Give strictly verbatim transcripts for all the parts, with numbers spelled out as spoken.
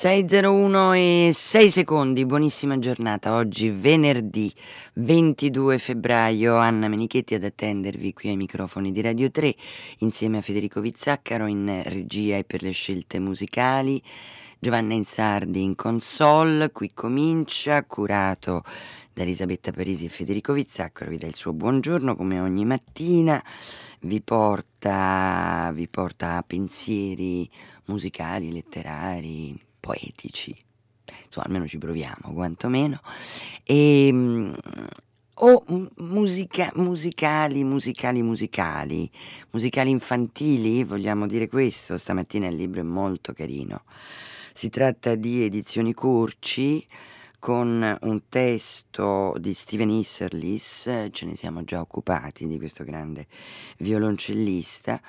sei zero uno e sei secondi, buonissima giornata. Oggi venerdì ventidue febbraio, Anna Menichetti ad attendervi qui ai microfoni di Radio tre insieme a Federico Vizzaccaro in regia e per le scelte musicali, Giovanna Insardi in console. Qui comincia, curato da Elisabetta Parisi e Federico Vizzaccaro, vi dà il suo buongiorno come ogni mattina, vi porta, vi porta a pensieri musicali, letterari, poetici, insomma almeno ci proviamo quantomeno, e, um, o musica, musicali, musicali, musicali, musicali infantili, vogliamo dire questo. Stamattina il libro è molto carino, si tratta di Edizioni Curci con un testo di Steven Isserlis, ce ne siamo già occupati di questo grande violoncellista,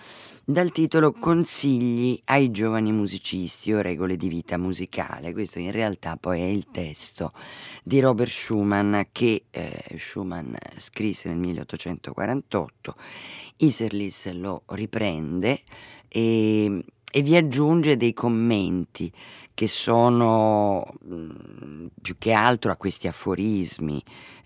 dal titolo Consigli ai giovani musicisti o regole di vita musicale. Questo in realtà poi è il testo di Robert Schumann che eh, Schumann scrisse nel milleottocentoquarantotto, Isserlis lo riprende e, e vi aggiunge dei commenti che sono mh, più che altro a questi aforismi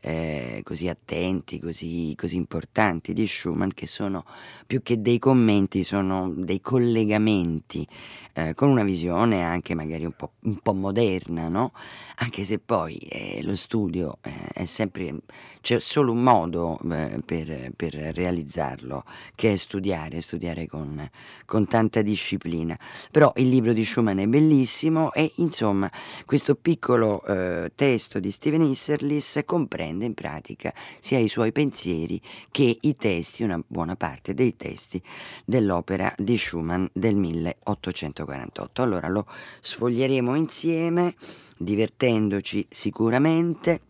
eh, così attenti, così, così importanti di Schumann, che sono più che dei commenti, sono dei collegamenti eh, con una visione anche magari un po', un po' moderna, no? Anche se poi eh, lo studio eh, è sempre, c'è solo un modo eh, per, per realizzarlo, che è studiare, studiare con, con tanta disciplina. Però il libro di Schumann è bellissimo. E insomma questo piccolo eh, testo di Steven Isserlis comprende in pratica sia i suoi pensieri che i testi, una buona parte dei testi dell'opera di Schumann del milleottocentoquarantotto. Allora lo sfoglieremo insieme, divertendoci sicuramente,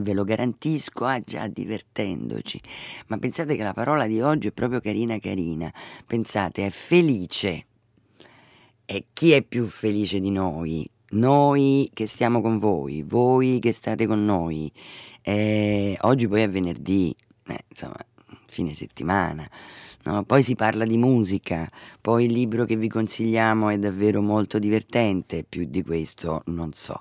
ve lo garantisco, ah già divertendoci, ma pensate che la parola di oggi è proprio carina carina, pensate, è felice. E chi è più felice di noi? Noi che stiamo con voi, voi che state con noi. Eh, oggi poi è venerdì, eh, insomma, fine settimana, no? Poi si parla di musica, poi il libro che vi consigliamo è davvero molto divertente, più di questo non so.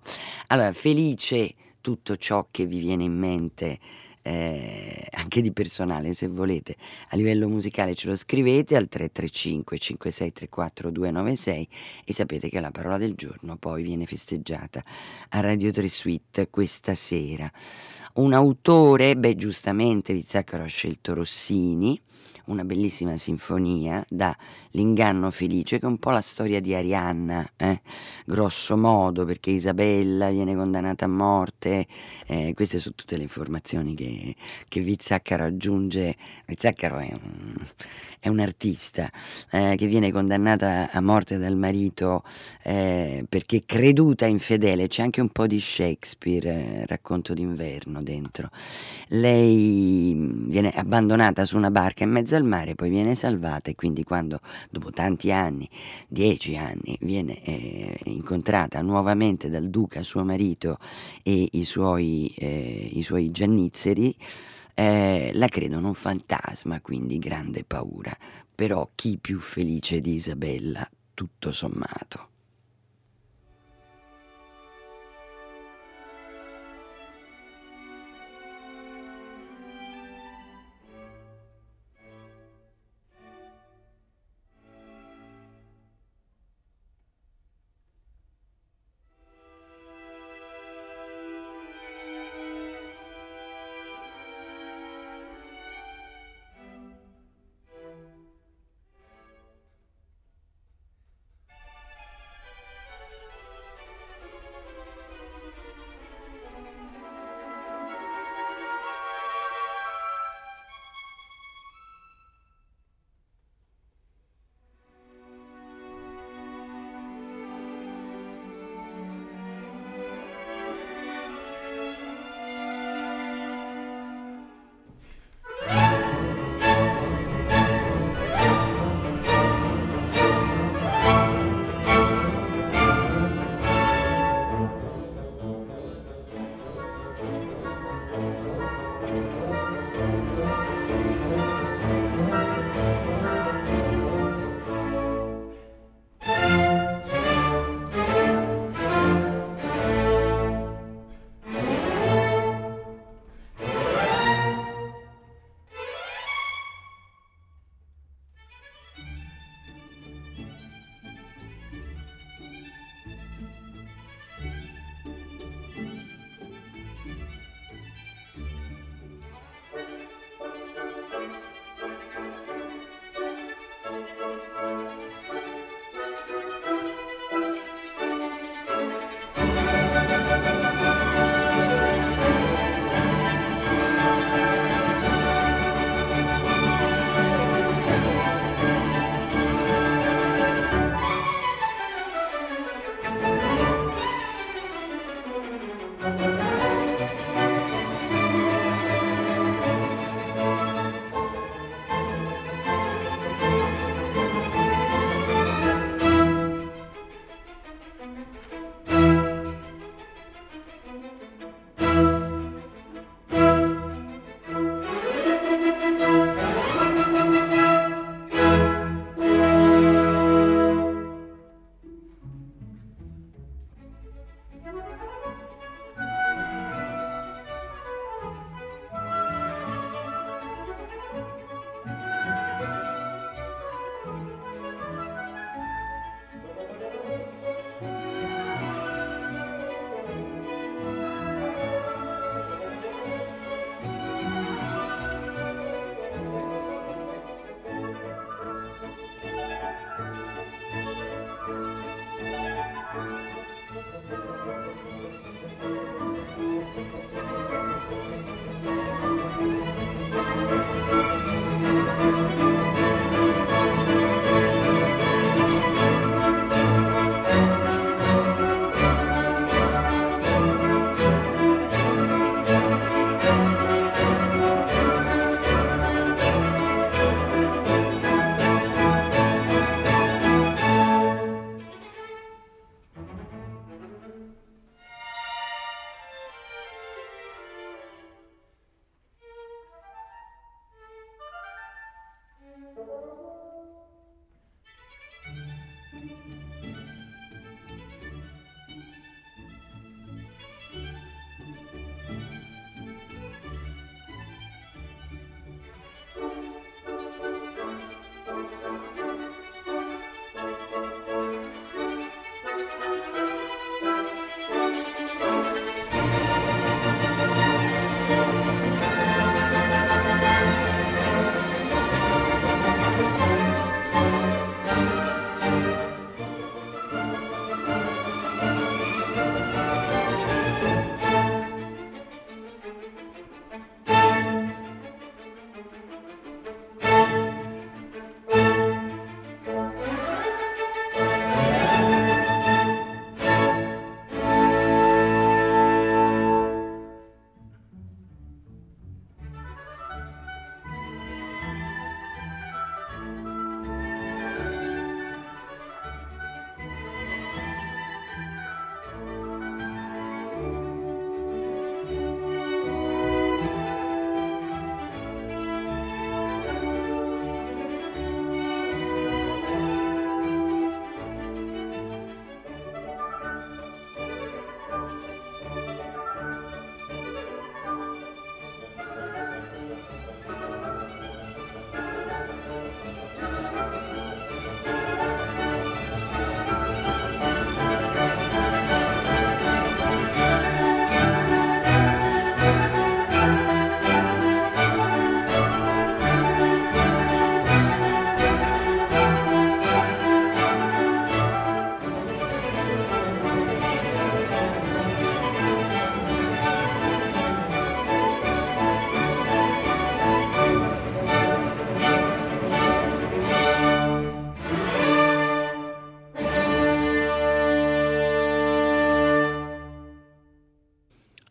Allora, felice tutto ciò che vi viene in mente, Eh, anche di personale, se volete a livello musicale ce lo scrivete al tre tre cinque cinque sei tre quattro due nove sei e sapete che la parola del giorno poi viene festeggiata a Radio tre Suite questa sera. Un autore, beh giustamente Vizzaccaro ha scelto Rossini, una bellissima sinfonia da L'inganno felice, che è un po' la storia di Arianna, eh? grosso modo, perché Isabella viene condannata a morte, eh, queste sono tutte le informazioni che, che Vizzaccaro aggiunge. Vizzaccaro è un, è un artista eh, che viene condannata a morte dal marito eh, perché creduta infedele, c'è anche un po' di Shakespeare, eh, Racconto d'inverno dentro. Lei viene abbandonata su una barca in mezzo al mare, poi viene salvata e quindi quando dopo tanti anni, dieci anni, viene eh, incontrata nuovamente dal duca, suo marito e i suoi, eh, i suoi giannizzeri, eh, la credono un fantasma, quindi grande paura. Però chi più felice di Isabella, tutto sommato.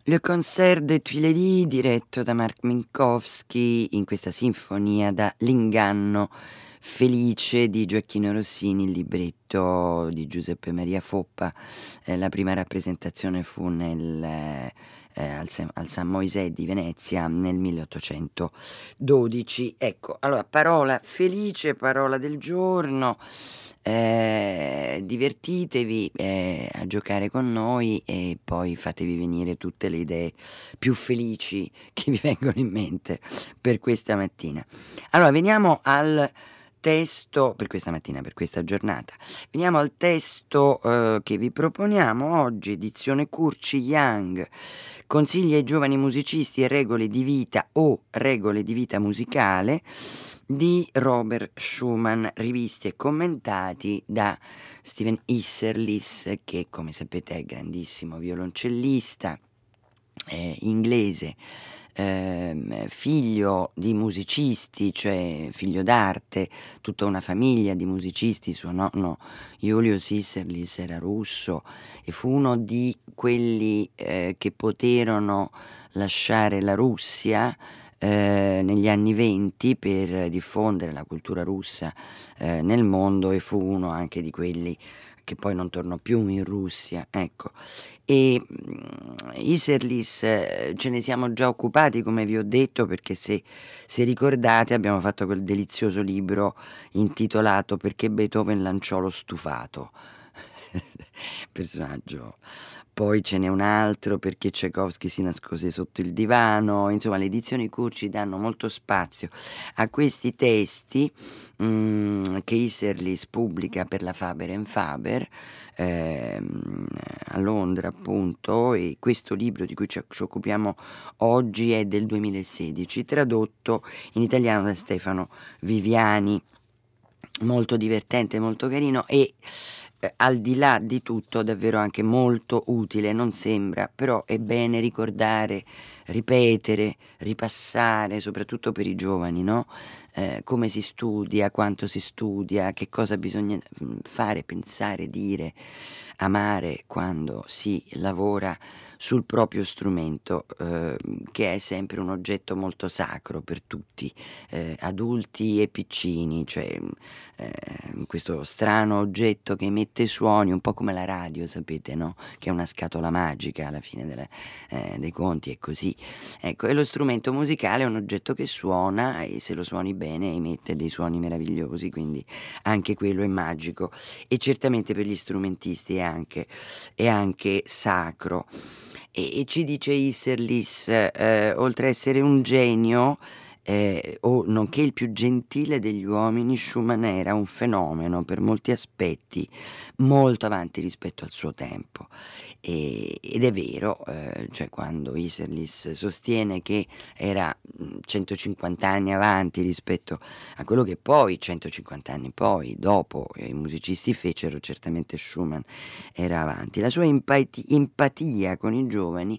Le Concert des Tuileries, diretto da Mark Minkowski, in questa sinfonia da L'inganno felice di Gioacchino Rossini, il libretto di Giuseppe Maria Foppa. Eh, la prima rappresentazione fu nel, eh, al, al San Moisè di Venezia nel milleottocentododici. Ecco, allora, parola felice, parola del giorno. Eh, divertitevi eh, a giocare con noi e poi fatevi venire tutte le idee più felici che vi vengono in mente per questa mattina. Allora veniamo al testo per questa mattina, per questa giornata. Veniamo al testo eh, che vi proponiamo oggi, edizione Curci Young, consigli ai giovani musicisti e regole di vita o regole di vita musicale di Robert Schumann, rivisti e commentati da Steven Isserlis, che come sapete è grandissimo violoncellista eh, inglese, eh, figlio di musicisti, cioè figlio d'arte, tutta una famiglia di musicisti. Suo nonno Julius Isserlis era russo e fu uno di quelli eh, che poterono lasciare la Russia Eh, negli anni venti per diffondere la cultura russa eh, nel mondo, e fu uno anche di quelli che poi non tornò più in Russia, ecco. E Isserlis eh, ce ne siamo già occupati, come vi ho detto, perché se, se ricordate abbiamo fatto quel delizioso libro intitolato Perché Beethoven lanciò lo stufato personaggio. Poi ce n'è un altro, Perché Tchaikovsky si nascose sotto il divano. Insomma, le edizioni Curci danno molto spazio a questi testi mh, che Isserlis pubblica per la Faber and Faber ehm, a Londra, appunto. E questo libro di cui ci, ci occupiamo oggi è del duemilasedici, tradotto in italiano da Stefano Viviani, molto divertente, molto carino e Eh, al di là di tutto davvero anche molto utile. Non sembra, però è bene ricordare, ripetere, ripassare, soprattutto per i giovani, no? Eh, come si studia, quanto si studia, che cosa bisogna fare, pensare, dire, amare quando si lavora sul proprio strumento, eh, che è sempre un oggetto molto sacro per tutti, eh, adulti e piccini, cioè eh, questo strano oggetto che emette suoni, un po' come la radio, sapete, no? Che è una scatola magica alla fine delle, eh, dei conti, è così. Ecco, e lo strumento musicale è un oggetto che suona, e se lo suoni bene emette dei suoni meravigliosi, quindi anche quello è magico, e certamente per gli strumentisti è anche, è anche sacro. E, e ci dice Isserlis, eh, oltre a essere un genio, eh, o nonché il più gentile degli uomini, Schumann era un fenomeno per molti aspetti, molto avanti rispetto al suo tempo. E, ed è vero, eh, cioè quando Isserlis sostiene che era centocinquanta anni avanti rispetto a quello che poi, centocinquanta anni poi, dopo eh, i musicisti fecero, certamente Schumann era avanti. La sua empati- empatia con i giovani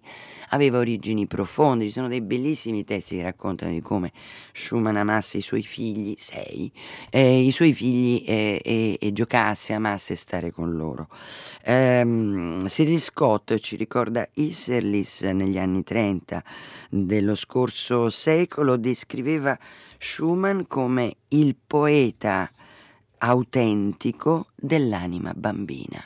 aveva origini profonde. Ci sono dei bellissimi testi che raccontano di come Schumann amasse i suoi figli, sei, eh, i suoi figli eh, e, e giocasse, amasse stare con loro. Um, Cyril Scott, ci ricorda Isserlis, negli anni trenta dello scorso secolo, descriveva Schumann come il poeta autentico dell'anima bambina.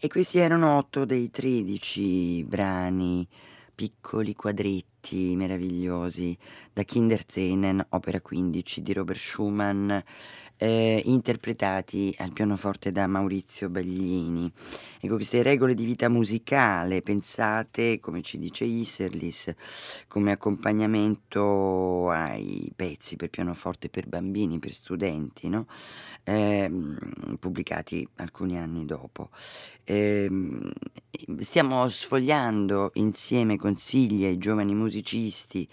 e questi erano otto dei tredici brani, piccoli quadretti meravigliosi, da Kinderzenen, opera quindici di Robert Schumann, eh, interpretati al pianoforte da Maurizio Baglini. Ecco, queste regole di vita musicale pensate, come ci dice Isserlis, come accompagnamento ai pezzi per pianoforte per bambini, per studenti, no? eh, pubblicati alcuni anni dopo. Eh, stiamo sfogliando insieme con consigli ai giovani musicisti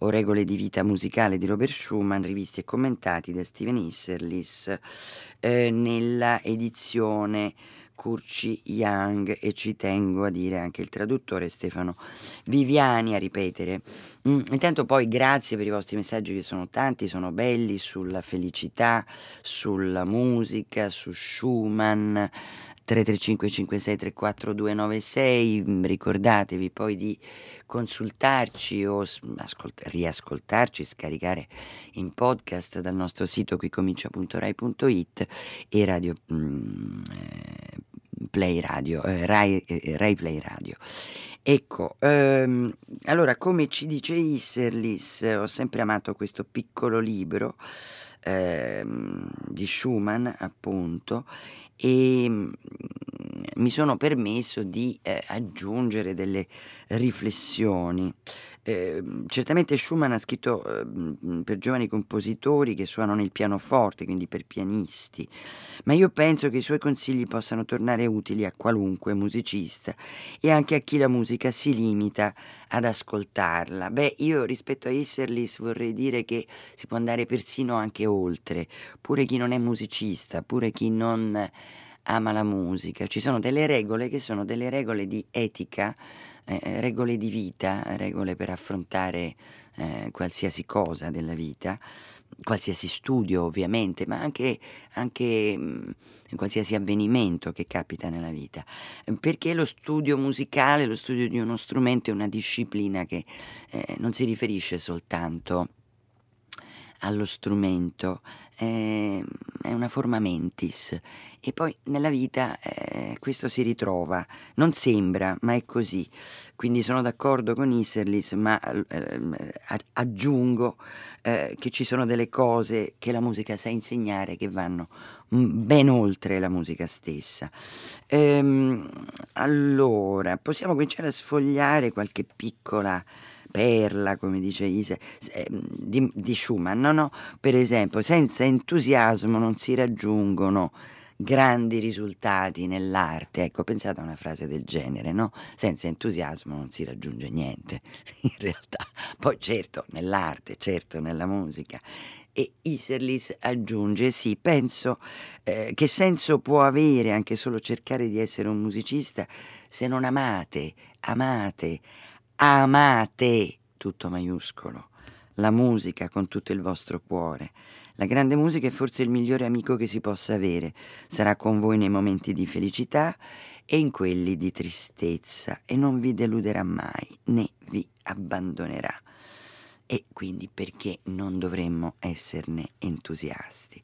o regole di vita musicale di Robert Schumann, rivisti e commentati da Steven Isserlis eh, nella edizione Curci Young, e ci tengo a dire anche il traduttore Stefano Viviani a ripetere. Mm, intanto poi grazie per i vostri messaggi, che sono tanti, sono belli, sulla felicità, sulla musica, su Schumann. Tre tre cinque cinque sei tre quattro due nove sei, ricordatevi poi di consultarci o riascoltarci, scaricare in podcast dal nostro sito qui comincia punto rai punto it e radio mm, Play Radio, eh, Rai, eh, Rai Play Radio. Ecco, ehm, allora, come ci dice Isserlis, ho sempre amato questo piccolo libro ehm, di Schumann, appunto, e mi sono permesso di eh, aggiungere delle riflessioni. Eh, certamente Schumann ha scritto eh, per giovani compositori che suonano il pianoforte, quindi per pianisti, ma io penso che i suoi consigli possano tornare utili a qualunque musicista e anche a chi la musica si limita ad ascoltarla. Beh, io rispetto a Isserlis vorrei dire che si può andare persino anche oltre, pure chi non è musicista, pure chi non ama la musica. Ci sono delle regole che sono delle regole di etica, eh, regole di vita, regole per affrontare eh, qualsiasi cosa della vita, qualsiasi studio ovviamente, ma anche, anche mh, qualsiasi avvenimento che capita nella vita, perché lo studio musicale, lo studio di uno strumento è una disciplina che eh, non si riferisce soltanto allo strumento, eh, è una forma mentis, e poi nella vita eh, questo si ritrova, non sembra ma è così. Quindi sono d'accordo con Isserlis, ma eh, aggiungo eh, che ci sono delle cose che la musica sa insegnare che vanno ben oltre la musica stessa. Ehm, allora possiamo cominciare a sfogliare qualche piccola perla, come dice Ise, di, di Schumann, no, no? Per esempio, senza entusiasmo non si raggiungono grandi risultati nell'arte. Ecco, pensate a una frase del genere, no? Senza entusiasmo non si raggiunge niente, in realtà. Poi certo nell'arte, certo nella musica. E Isserlis aggiunge: sì, penso eh, che senso può avere anche solo cercare di essere un musicista se non amate, amate, amate, tutto maiuscolo, la musica con tutto il vostro cuore. La grande musica è forse il migliore amico che si possa avere, sarà con voi nei momenti di felicità e in quelli di tristezza, e non vi deluderà mai né vi abbandonerà. E quindi perché non dovremmo esserne entusiasti?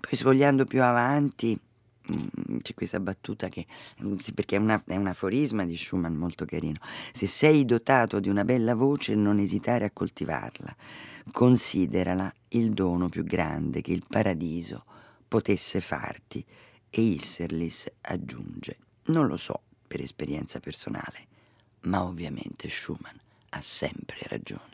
Poi, sfogliando più avanti, c'è questa battuta che, perché è, una, è un aforisma di Schumann molto carino: se sei dotato di una bella voce non esitare a coltivarla, considerala il dono più grande che il paradiso potesse farti. E Isserlis aggiunge: non lo so per esperienza personale, ma ovviamente Schumann ha sempre ragione.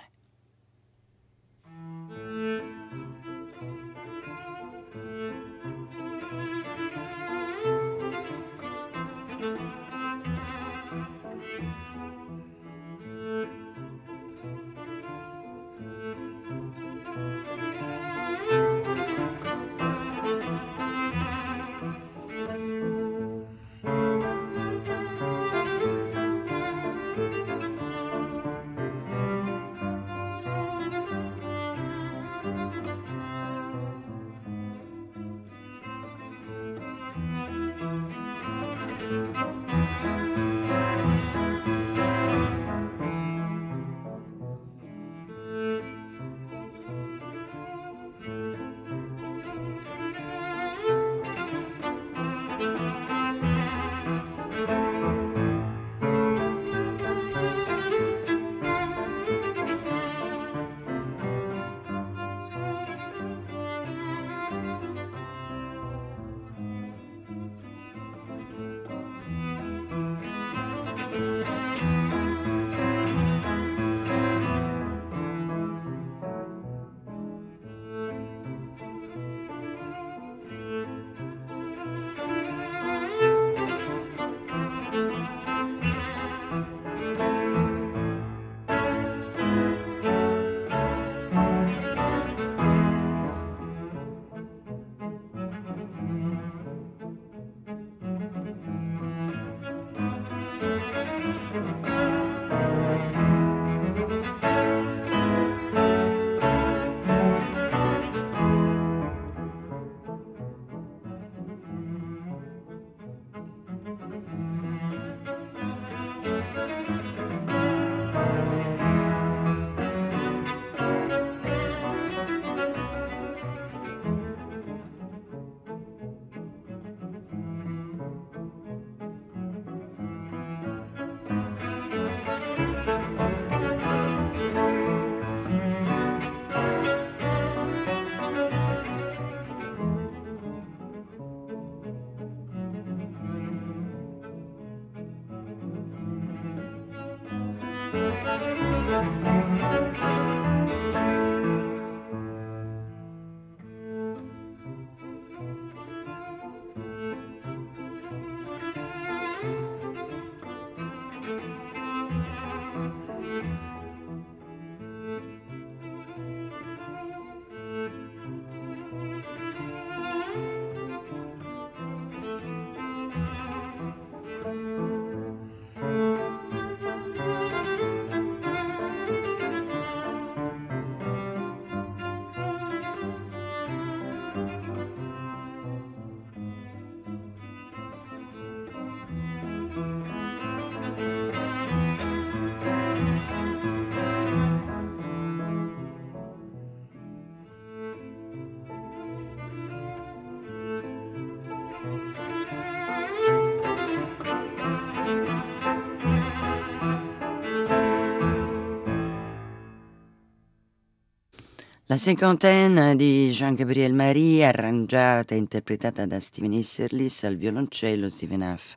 La cinquantaine di Jean-Gabriel Marie, arrangiata e interpretata da Steven Isserlis al violoncello, Steven Huff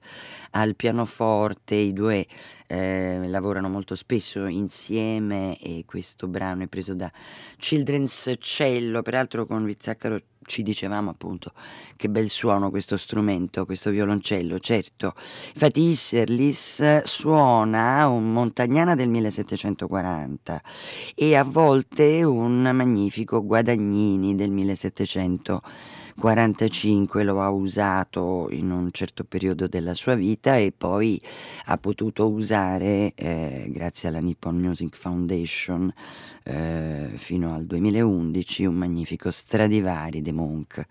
al pianoforte. I due eh, lavorano molto spesso insieme e questo brano è preso da Children's Cello. Peraltro con Vizzaccaro ci dicevamo appunto che bel suono questo strumento, questo violoncello, certo. Infatti Isserlis suona un Montagnana del millesettecentoquaranta e a volte un magnifico Guadagnini del millesettecentoquarantacinque, lo ha usato in un certo periodo della sua vita e poi ha potuto usare eh, grazie alla Nippon Music Foundation eh, fino al duemilaundici un magnifico Stradivari di Monk.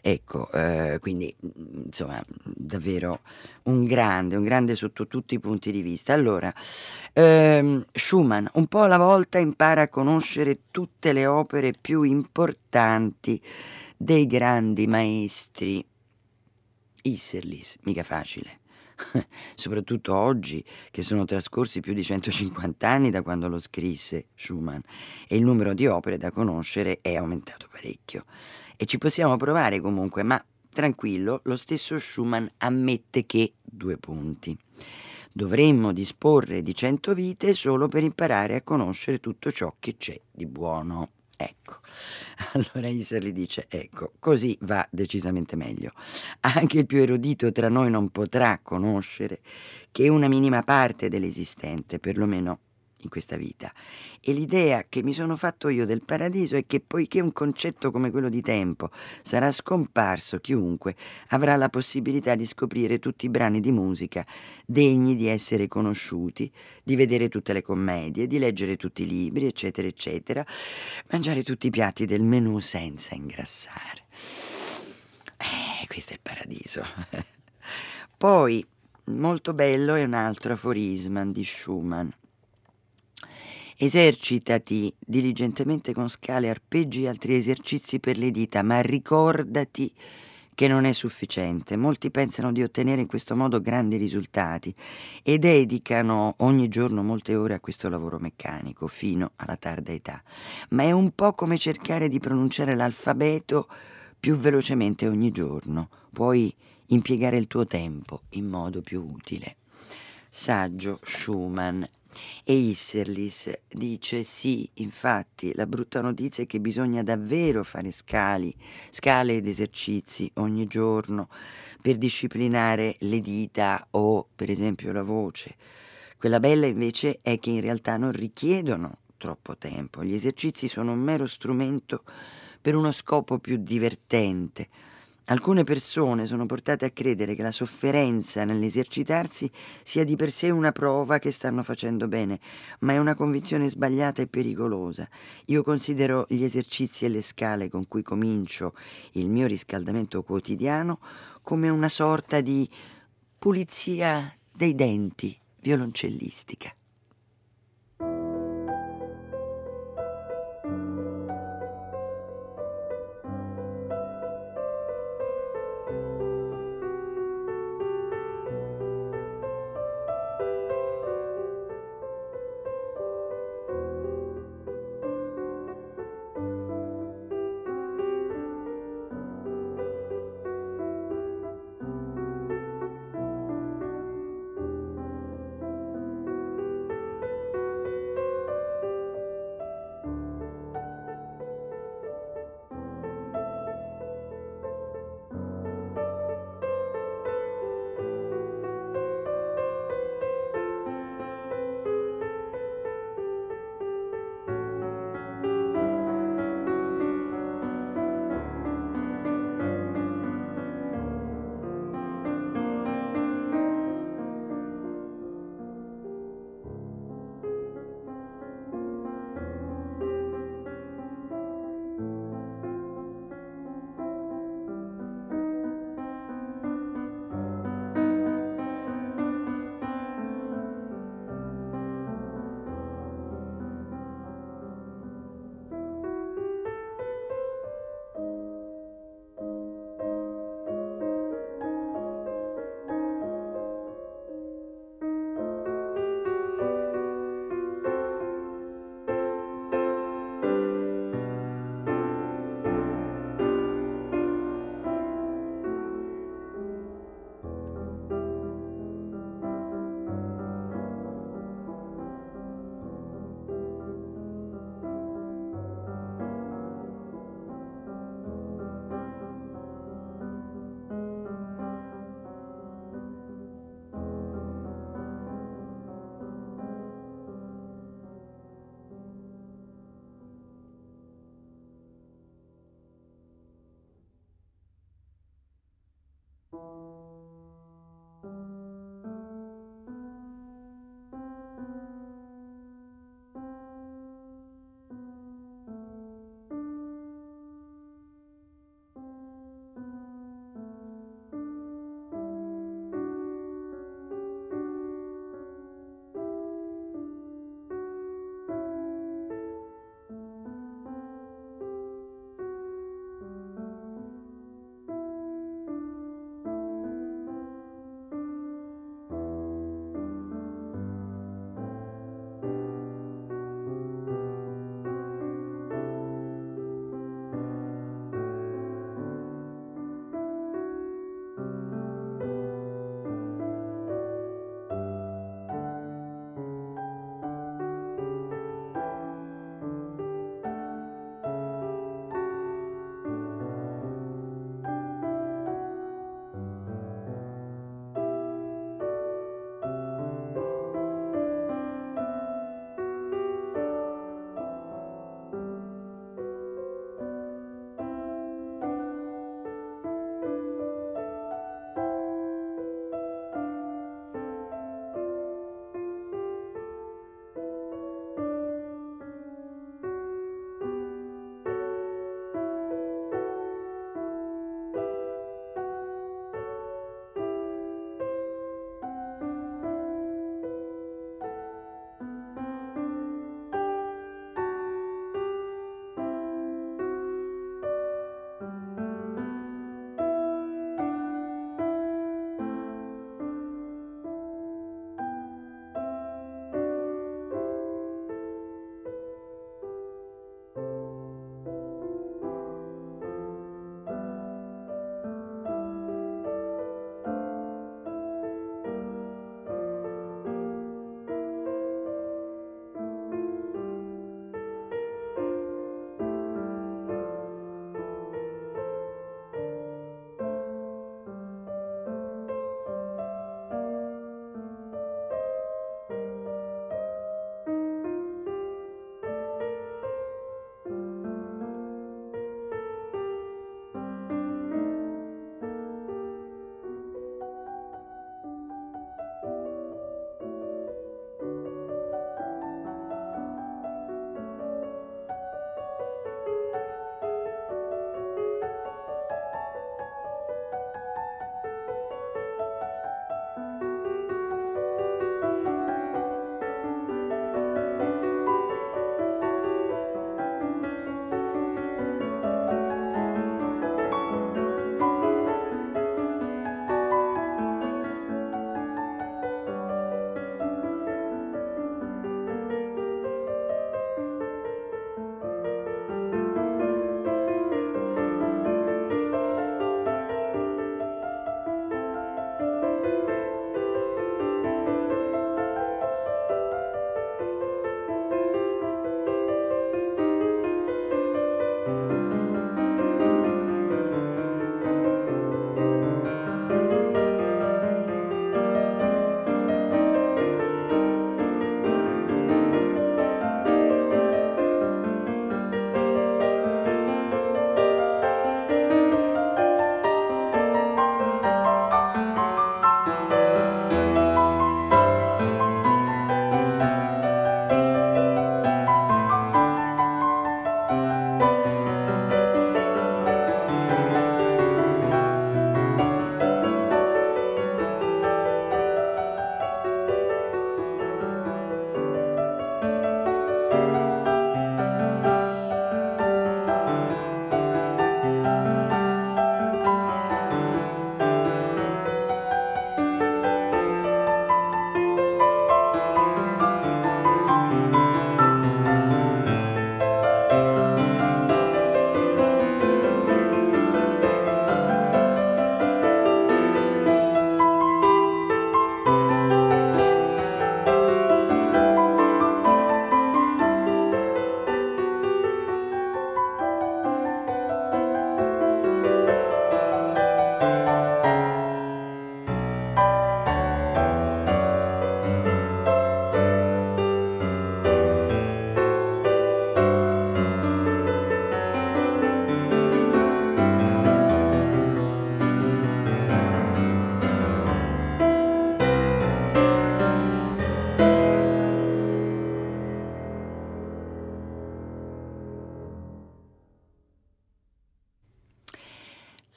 Ecco, eh, quindi insomma davvero un grande, un grande sotto tutti i punti di vista. Allora, ehm, Schumann un po' alla volta impara a conoscere tutte le opere più importanti dei grandi maestri. Isserlis, mica facile, soprattutto oggi che sono trascorsi più di centocinquanta anni da quando lo scrisse Schumann e il numero di opere da conoscere è aumentato parecchio e ci possiamo provare comunque, ma tranquillo, lo stesso Schumann ammette che due punti dovremmo disporre di cento vite solo per imparare a conoscere tutto ciò che c'è di buono. Ecco, allora Isserlis dice, ecco, così va decisamente meglio. Anche il più erudito tra noi non potrà conoscere che una minima parte dell'esistente, perlomeno in questa vita. E l'idea che mi sono fatto io del paradiso è che poiché un concetto come quello di tempo sarà scomparso, chiunque avrà la possibilità di scoprire tutti i brani di musica degni di essere conosciuti, di vedere tutte le commedie, di leggere tutti i libri, eccetera eccetera, mangiare tutti i piatti del menù senza ingrassare. Eh, questo è il paradiso. Poi molto bello è un altro aforisma di Schumann: esercitati diligentemente con scale, arpeggi e altri esercizi per le dita, ma ricordati che non è sufficiente. Molti pensano di ottenere in questo modo grandi risultati e dedicano ogni giorno molte ore a questo lavoro meccanico fino alla tarda età, ma è un po' come cercare di pronunciare l'alfabeto più velocemente ogni giorno. Puoi impiegare il tuo tempo in modo più utile. Saggio Schumann. E Isserlis dice sì, infatti la brutta notizia è che bisogna davvero fare scali, scale ed esercizi ogni giorno per disciplinare le dita o per esempio la voce. Quella bella invece è che in realtà non richiedono troppo tempo, gli esercizi sono un mero strumento per uno scopo più divertente Alcune persone sono portate a credere che la sofferenza nell'esercitarsi sia di per sé una prova che stanno facendo bene, ma è una convinzione sbagliata e pericolosa. Io considero gli esercizi e le scale con cui comincio il mio riscaldamento quotidiano come una sorta di pulizia dei denti violoncellistica.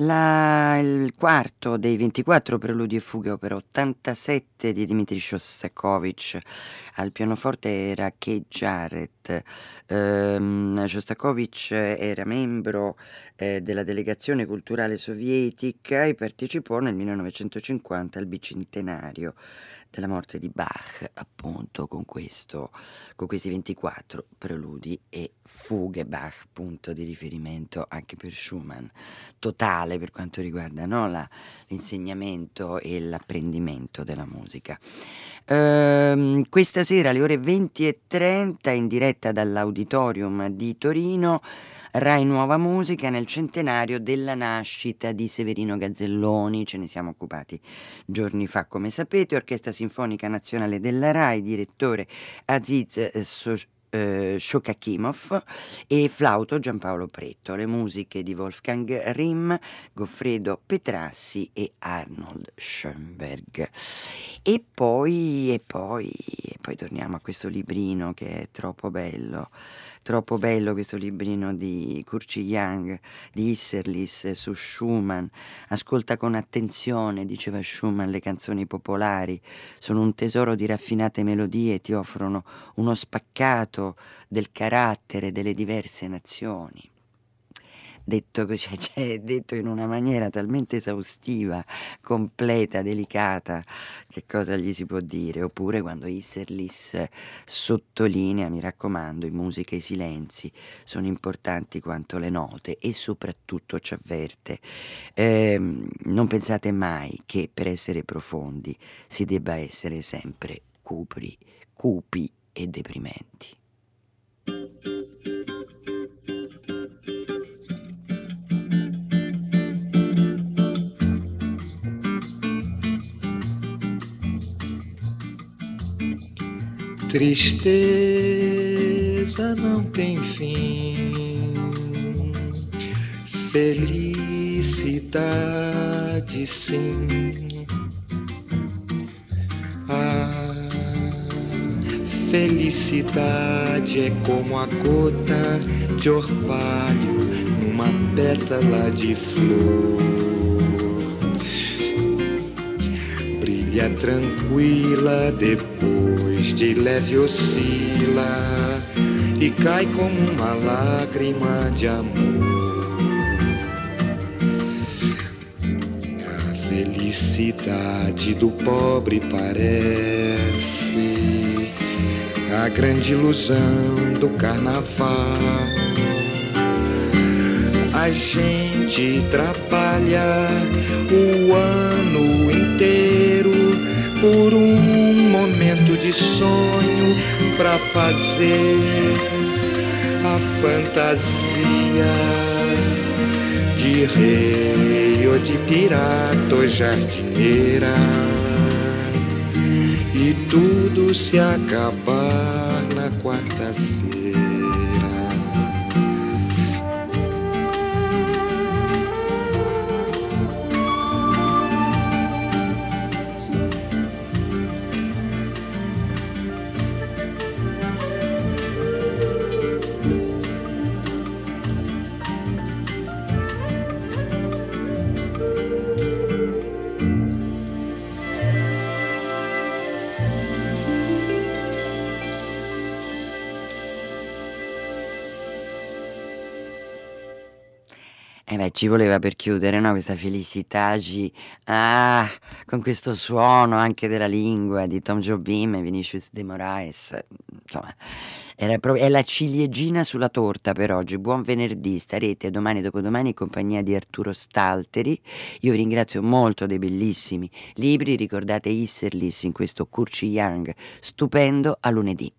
La, il quarto dei ventiquattro preludi e fughe opera ottantasette di Dimitri Shostakovich, al pianoforte era Keith Jarrett. ehm, Shostakovich era membro eh, della delegazione culturale sovietica e partecipò nel millenovecentocinquanta al bicentenario della morte di Bach, appunto con, questo, con questi ventiquattro preludi e fughe. Bach, punto di riferimento anche per Schumann, totale per quanto riguarda, no, la, l'insegnamento e l'apprendimento della musica. Ehm, questa sera alle ore venti e trenta, in diretta dall'Auditorium di Torino, Rai Nuova Musica, nel centenario della nascita di Severino Gazzelloni. Ce ne siamo occupati giorni fa, come sapete. Orchestra Sinfonica Nazionale della Rai, direttore Aziz So- Eh, Shokakimov, e flauto Giampaolo Pretto. Le musiche di Wolfgang Rim, Goffredo Petrassi e Arnold Schoenberg. E poi, e poi, e poi torniamo a questo librino che è troppo bello. Troppo bello questo librino di Curci Young, di Isserlis, su Schumann. Ascolta con attenzione, diceva Schumann, le canzoni popolari. Sono un tesoro di raffinate melodie, ti offrono uno spaccato del carattere delle diverse nazioni. Detto così, cioè, detto in una maniera talmente esaustiva, completa, delicata, che cosa gli si può dire? Oppure quando Isserlis sottolinea, mi raccomando, in musica e i silenzi sono importanti quanto le note, e soprattutto ci avverte, eh, non pensate mai che per essere profondi si debba essere sempre cupri, cupi e deprimenti. Tristeza não tem fim, felicidade sim. Ah, felicidade é como a gota de orvalho numa pétala de flor, brilha tranquila depois de leve oscila e cai como uma lágrima de amor. A felicidade do pobre parece a grande ilusão do carnaval. A gente trabalha o ano inteiro por um momento de sonho pra fazer a fantasia de rei ou de pirata ou jardineira. E tudo se acabar na quarta-feira. Ci voleva per chiudere, no? Questa felicità, ah, con questo suono anche della lingua di Tom Jobim e Vinicius de Moraes. Insomma, era proprio, è la ciliegina sulla torta per oggi. Buon venerdì, starete domani, dopodomani in compagnia di Arturo Stalteri. Io vi ringrazio molto dei bellissimi libri. Ricordate Isserlis in questo Curci Young stupendo. A lunedì.